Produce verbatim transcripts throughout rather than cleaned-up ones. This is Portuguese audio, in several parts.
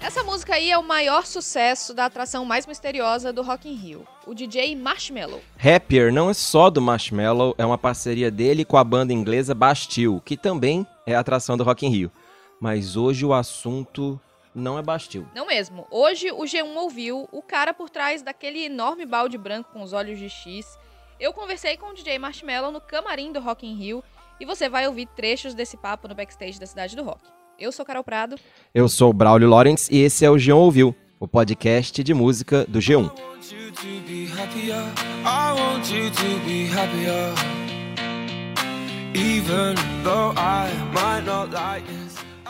Essa aí é o maior sucesso da atração mais misteriosa do Rock in Rio, o D J Marshmello. Happier não é só do Marshmello, é uma parceria dele com a banda inglesa Bastille, que também é atração do Rock in Rio. Mas hoje o assunto não é Bastille. Não mesmo. Hoje o G um ouviu o cara por trás daquele enorme balde branco com os olhos de X. Eu conversei com o D J Marshmello no camarim do Rock in Rio e você vai ouvir trechos desse papo no backstage da Cidade do Rock. Eu sou Carol Prado. Eu sou o Braulio Lawrence e esse é o G um Ouviu, o podcast de música do G um.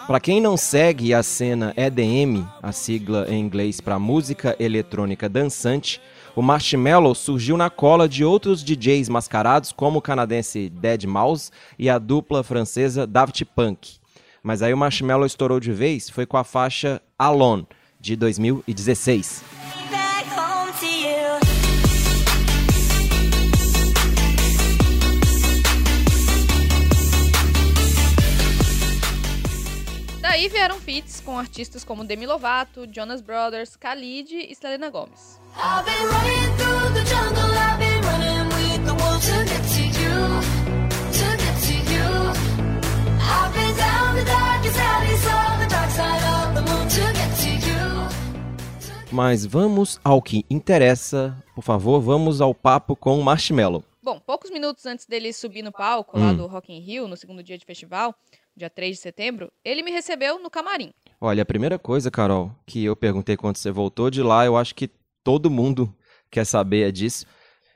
Para quem não segue a cena E D M, a sigla em inglês para música eletrônica dançante, o Marshmello surgiu na cola de outros D Js mascarados como o canadense Deadmau cinco e a dupla francesa Daft Punk. Mas aí o Marshmello estourou de vez, foi com a faixa Alone, de dois mil e dezesseis. Daí vieram feats com artistas como Demi Lovato, Jonas Brothers, Khalid e Selena Gomez. I've been running through the jungle, I've been running with the wolf to get to you, to get to you. I've been down. Mas vamos ao que interessa, por favor, vamos ao papo com o Marshmello. Bom, poucos minutos antes dele subir no palco hum. lá do Rock in Rio, no segundo dia de festival, dia três de setembro, ele me recebeu no camarim. Olha, a primeira coisa, Carol, que eu perguntei quando você voltou de lá, eu acho que todo mundo quer saber disso.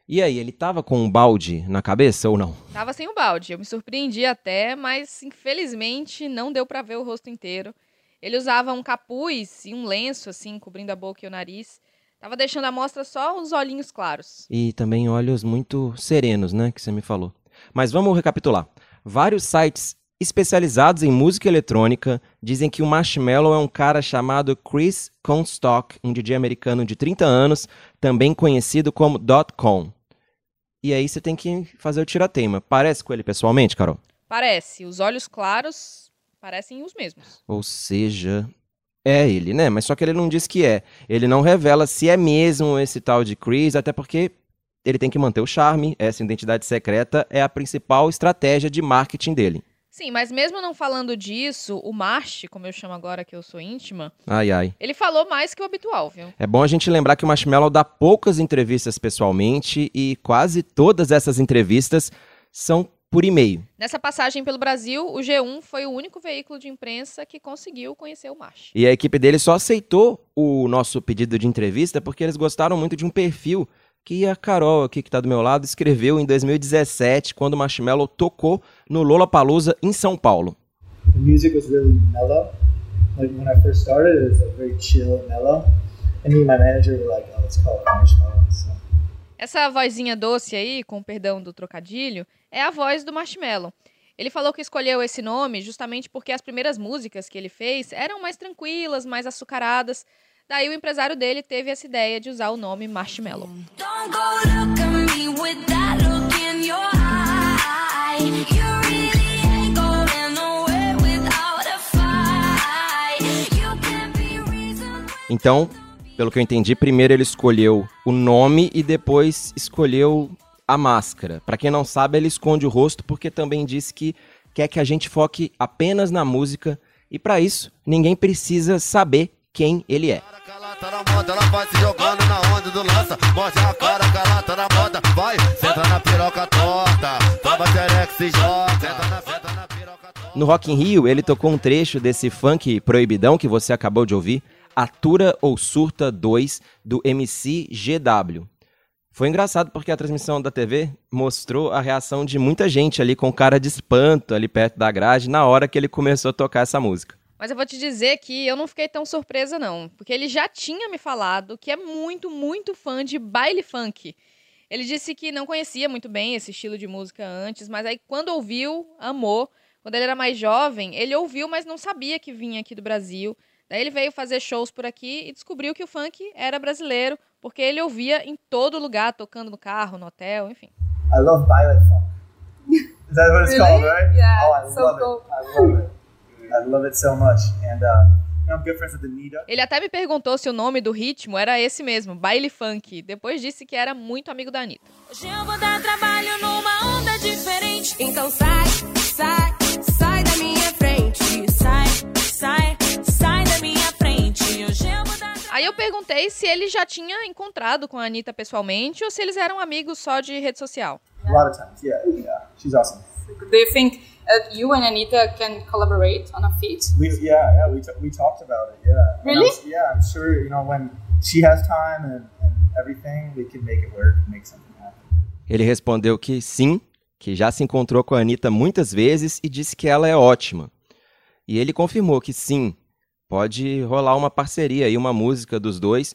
E aí, ele tava com um balde na cabeça ou não? Tava sem o balde, eu me surpreendi até, mas infelizmente não deu pra ver o rosto inteiro. Ele usava um capuz e um lenço, assim, cobrindo a boca e o nariz. Tava deixando à mostra só os olhinhos claros. E também olhos muito serenos, né, que você me falou. Mas vamos recapitular. Vários sites especializados em música eletrônica dizem que o Marshmello é um cara chamado Chris Comstock, um D J americano de trinta anos, também conhecido como .com. E aí você tem que fazer o tiratema. Parece com ele pessoalmente, Carol? Parece. Os olhos claros parecem os mesmos. Ou seja, é ele, né? Mas só que ele não diz que é. Ele não revela se é mesmo esse tal de Chris, até porque ele tem que manter o charme. Essa identidade secreta é a principal estratégia de marketing dele. Sim, mas mesmo não falando disso, o Marsh, como eu chamo agora que eu sou íntima, ai, ai. ele falou mais que o habitual, viu? É bom a gente lembrar que o Marshmello dá poucas entrevistas pessoalmente e quase todas essas entrevistas são por e-mail. Nessa passagem pelo Brasil, o G um foi o único veículo de imprensa que conseguiu conhecer o Marsh. E a equipe dele só aceitou o nosso pedido de entrevista porque eles gostaram muito de um perfil que a Carol aqui, que está do meu lado, escreveu em dois mil e dezessete, quando o Marshmello tocou no Lollapalooza em São Paulo. The music was really mellow. Like when I first started, it was like very chill and mellow. And me and my manager were like, oh, let's call it Marshmello. So... Essa vozinha doce aí, com o perdão do trocadilho, é a voz do Marshmello. Ele falou que escolheu esse nome justamente porque as primeiras músicas que ele fez eram mais tranquilas, mais açucaradas. Daí o empresário dele teve essa ideia de usar o nome Marshmello. Então, pelo que eu entendi, primeiro ele escolheu o nome e depois escolheu a máscara. Pra quem não sabe, ele esconde o rosto porque também disse que quer que a gente foque apenas na música e pra isso ninguém precisa saber quem ele é. No Rock in Rio, ele tocou um trecho desse funk proibidão que você acabou de ouvir, Atura ou Surta dois, do M C G W. Foi engraçado porque a transmissão da T V mostrou a reação de muita gente ali com cara de espanto ali perto da grade na hora que ele começou a tocar essa música. Mas eu vou te dizer que eu não fiquei tão surpresa, não. Porque ele já tinha me falado que é muito, muito fã de baile funk. Ele disse que não conhecia muito bem esse estilo de música antes, mas aí quando ouviu, amou. Quando ele era mais jovem, ele ouviu, mas não sabia que vinha aqui do Brasil. Daí ele veio fazer shows por aqui e descobriu que o funk era brasileiro, porque ele ouvia em todo lugar, tocando no carro, no hotel, enfim. I love violent funk. Is that what it's really? Called, right? Yeah, oh, I so love cool. it. I love it. I love it so much. And uh, I'm good friends with Anitta. Ele até me perguntou se o nome do ritmo era esse mesmo, baile funk. Depois disse que era muito amigo da Anitta. Hoje eu vou dar trabalho numa onda diferente. Então sai, sai, sai da minha frente. Sai, sai, sai da minha frente. Hoje eu vou dar... Aí eu perguntei se ele já tinha encontrado com a Anitta pessoalmente ou se eles eram amigos só de rede social. A lot of times, yeah, yeah. She's awesome. Do you think uh, you and Anitta can collaborate on a feat? We, yeah, yeah, we t- we talked about it, yeah. Really? Was, yeah, I'm sure, you know, when she has time and, and everything, we can make it work and make something happen. Ele respondeu que sim, que já se encontrou com a Anitta muitas vezes e disse que ela é ótima. E ele confirmou que sim, pode rolar uma parceria aí, uma música dos dois.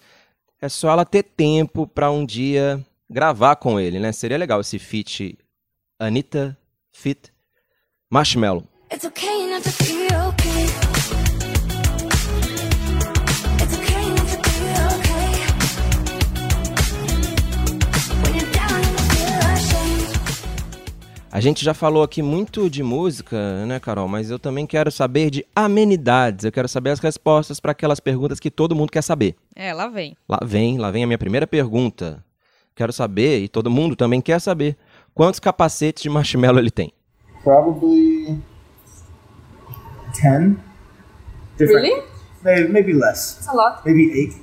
É só ela ter tempo para um dia gravar com ele, né? Seria legal esse feat Anitta feat Marshmello. It's okay not to be okay. It's okay not to be okay. When you're down and you feel ashamed. A gente já falou aqui muito de música, né, Carol? Mas eu também quero saber de amenidades. Eu quero saber as respostas para aquelas perguntas que todo mundo quer saber. É, lá vem. Lá vem, lá vem a minha primeira pergunta. Quero saber, e todo mundo também quer saber, quantos capacetes de marshmallow ele tem? Probably ten. Different. Really? Maybe, maybe less. That's a lot. Maybe eight.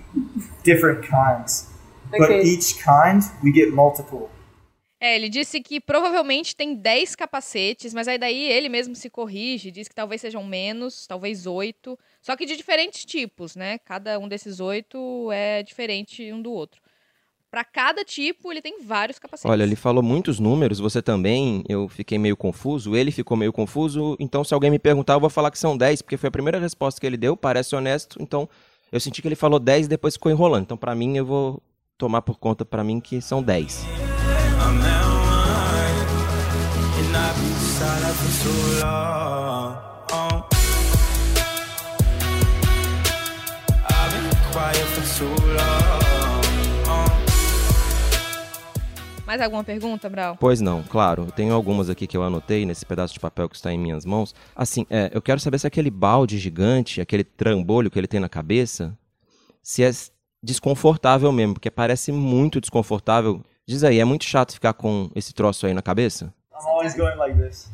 Different kinds. Okay. But each kind we get multiple. É, ele disse que provavelmente tem dez capacetes, mas aí daí ele mesmo se corrige, diz que talvez sejam menos, talvez oito, só que de diferentes tipos, né? Cada um desses oito é diferente um do outro. Para cada tipo, ele tem vários capacetes. Olha, ele falou muitos números, você também, eu fiquei meio confuso, ele ficou meio confuso, então se alguém me perguntar, eu vou falar que são dez, porque foi a primeira resposta que ele deu, parece honesto, então eu senti que ele falou dez e depois ficou enrolando. Então, para mim, eu vou tomar por conta para mim que são dez. Mais alguma pergunta, Brau? Pois não, claro. Eu tenho algumas aqui que eu anotei nesse pedaço de papel que está em minhas mãos. Assim, é, eu quero saber se aquele balde gigante, aquele trambolho que ele tem na cabeça, se é desconfortável mesmo, porque parece muito desconfortável. Diz aí, é muito chato ficar com esse troço aí na cabeça? I'm always going like this,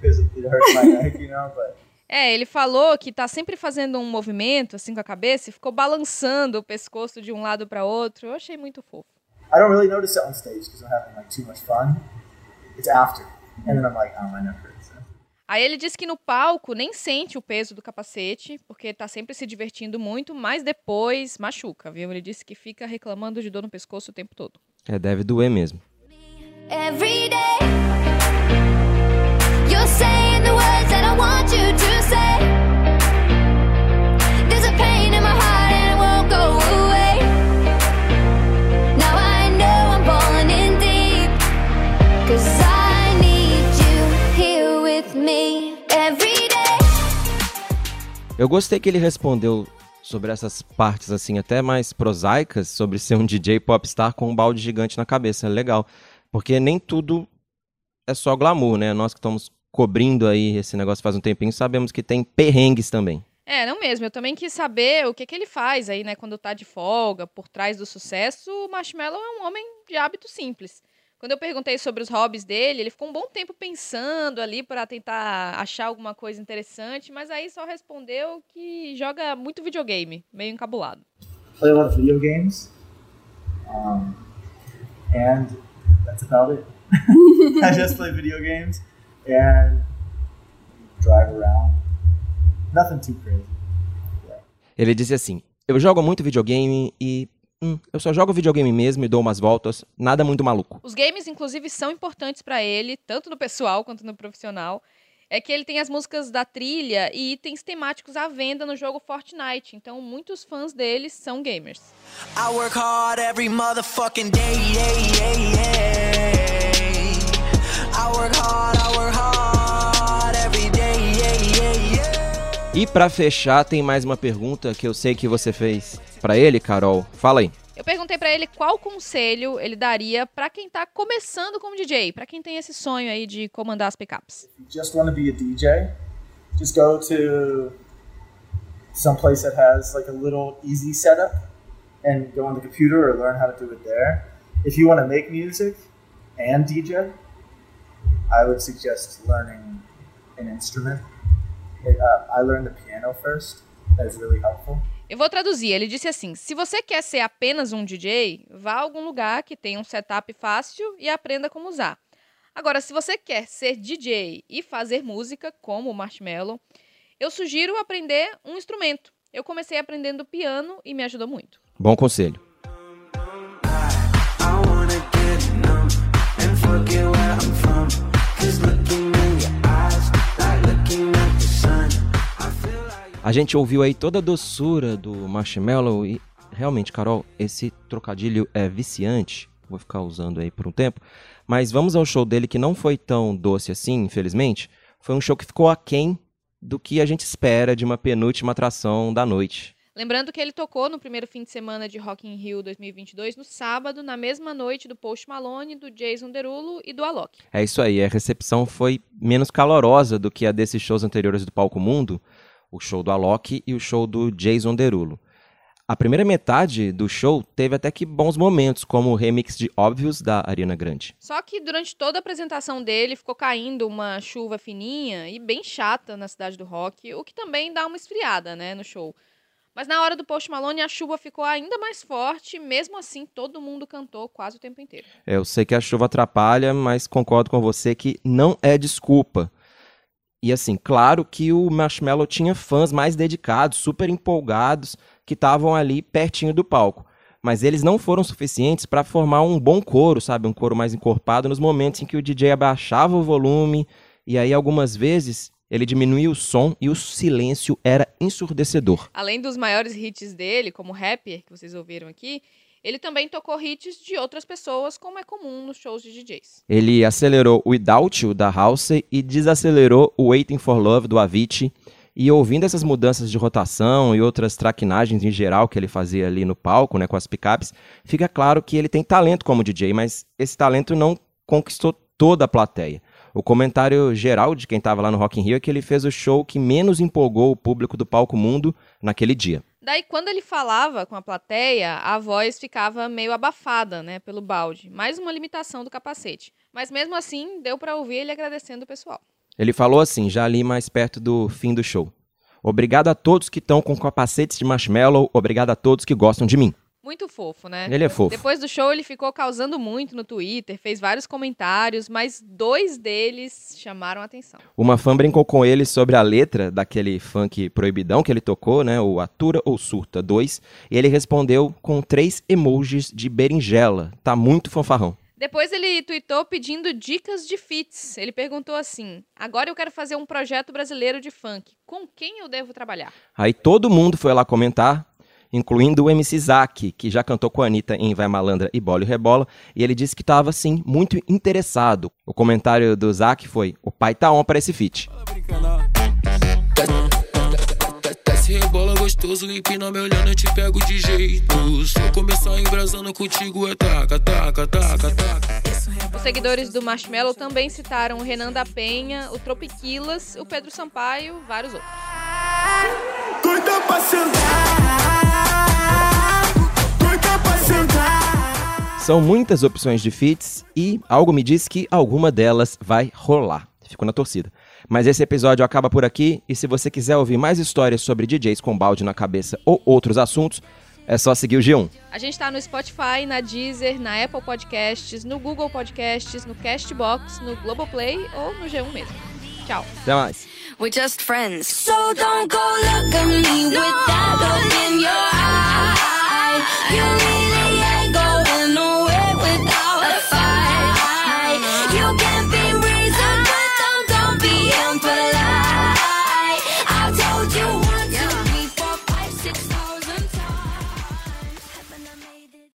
because it hurts my neck, you know, but... É, ele falou que tá sempre fazendo um movimento assim com a cabeça e ficou balançando o pescoço de um lado para outro. Eu achei muito fofo. I don't really notice it on stage because I'm having like too much fun. It's after. And then I'm like, oh, I never heard this. Aí ele diz que no palco nem sente o peso do capacete, porque tá sempre se divertindo muito, mas depois machuca, viu? Ele disse que fica reclamando de dor no pescoço o tempo todo. É, deve doer mesmo. Every day, you're saying the words that I want you to say. There's a pain in my heart and it won't go away. Eu gostei que ele respondeu sobre essas partes assim até mais prosaicas, sobre ser um D J popstar com um balde gigante na cabeça, legal, porque nem tudo é só glamour, né? Nós que estamos cobrindo aí esse negócio faz um tempinho, sabemos que tem perrengues também. É, não mesmo, eu também quis saber o que, que ele faz aí, né, quando tá de folga, por trás do sucesso. O Marshmello é um homem de hábito simples. Quando eu perguntei sobre os hobbies dele, ele ficou um bom tempo pensando ali para tentar achar alguma coisa interessante, mas aí só respondeu que joga muito videogame, meio encabulado. Play a lot of video games, um, and that's about it. I just play video games and drive around. Nothing too crazy. Yeah. Ele disse assim, eu jogo muito videogame e... Hum, eu só jogo videogame mesmo e dou umas voltas, nada muito maluco. Os games, inclusive, são importantes pra ele, tanto no pessoal quanto no profissional. É que ele tem as músicas da trilha e itens temáticos à venda no jogo Fortnite, então muitos fãs deles são gamers. I work hard every motherfucking day, yeah, yeah, yeah. I work hard, I work hard every day. E pra fechar, tem mais uma pergunta que eu sei que você fez pra ele, Carol. Fala aí. Eu perguntei pra ele qual conselho ele daria pra quem tá começando como D J, pra quem tem esse sonho aí de comandar as pickups. If you just want to be a D J, just go to some place that has like a little easy setup and go on the computer or learn how to do it there. If you want to make music and D J, I would suggest learning an instrument. I learned the piano first. That is really helpful. Eu vou traduzir. Ele disse assim: se você quer ser apenas um D J, vá a algum lugar que tenha um setup fácil e aprenda como usar. Agora, se você quer ser D J e fazer música, como o Marshmello, eu sugiro aprender um instrumento. Eu comecei aprendendo piano e me ajudou muito. Bom conselho. A gente ouviu aí toda a doçura do Marshmello e realmente, Carol, esse trocadilho é viciante. Vou ficar usando aí por um tempo. Mas vamos ao show dele, que não foi tão doce assim, infelizmente. Foi um show que ficou aquém do que a gente espera de uma penúltima atração da noite. Lembrando que ele tocou no primeiro fim de semana de Rock in Rio dois mil e vinte e dois, no sábado, na mesma noite do Post Malone, do Jason Derulo e do Alok. É isso aí, a recepção foi menos calorosa do que a desses shows anteriores do Palco Mundo, o show do Alok e o show do Jason Derulo. A primeira metade do show teve até que bons momentos, como o remix de Óbvios da Ariana Grande. Só que durante toda a apresentação dele ficou caindo uma chuva fininha e bem chata na cidade do rock, o que também dá uma esfriada, né, no show. Mas na hora do Post Malone a chuva ficou ainda mais forte, mesmo assim todo mundo cantou quase o tempo inteiro. Eu sei que a chuva atrapalha, mas concordo com você que não é desculpa. E assim, claro que o Marshmello tinha fãs mais dedicados, super empolgados, que estavam ali pertinho do palco. Mas eles não foram suficientes para formar um bom coro, sabe? Um coro mais encorpado nos momentos em que o D J abaixava o volume. E aí, algumas vezes, ele diminuía o som e o silêncio era ensurdecedor. Além dos maiores hits dele, como Rapper, que vocês ouviram aqui, ele também tocou hits de outras pessoas, como é comum nos shows de D Js. Ele acelerou o Without You, da Halsey, e desacelerou o Waiting for Love, do Avicii. E ouvindo essas mudanças de rotação e outras traquinagens em geral que ele fazia ali no palco, né, com as picapes, fica claro que ele tem talento como D J, mas esse talento não conquistou toda a plateia. O comentário geral de quem estava lá no Rock in Rio é que ele fez o show que menos empolgou o público do Palco Mundo naquele dia. Daí, quando ele falava com a plateia, a voz ficava meio abafada, né, pelo balde. Mais uma limitação do capacete. Mas mesmo assim, deu para ouvir ele agradecendo o pessoal. Ele falou assim, já ali mais perto do fim do show: obrigado a todos que estão com capacetes de Marshmello, obrigado a todos que gostam de mim. Muito fofo, né? Ele é fofo. Depois do show, ele ficou causando muito no Twitter, fez vários comentários, mas dois deles chamaram a atenção. Uma fã brincou com ele sobre a letra daquele funk proibidão que ele tocou, né? O Atura ou Surta dois. E ele respondeu com três emojis de berinjela. Tá muito fanfarrão. Depois ele tweetou pedindo dicas de feats. Ele perguntou assim: agora eu quero fazer um projeto brasileiro de funk. Com quem eu devo trabalhar? Aí todo mundo foi lá comentar, incluindo o M C Zac, que já cantou com a Anitta em Vai Malandra e Bola e Rebola, e ele disse que estava, sim, muito interessado. O comentário do Zac foi: o pai tá on para esse feat. Os seguidores do Marshmello também citaram o Renan da Penha, o Tropiquilas, o Pedro Sampaio, vários outros. Doida pra sentar, doida pra sentar. São muitas opções de feats e algo me diz que alguma delas vai rolar. Fico na torcida. Mas esse episódio acaba por aqui, e se você quiser ouvir mais histórias sobre D Js com balde na cabeça ou outros assuntos, é só seguir o G um. A gente tá no Spotify, na Deezer, na Apple Podcasts, no Google Podcasts, no Castbox, no Globoplay ou no G um mesmo. Tchau. Até mais. We're just friends. So don't go look at me no. With that look in your eye. You really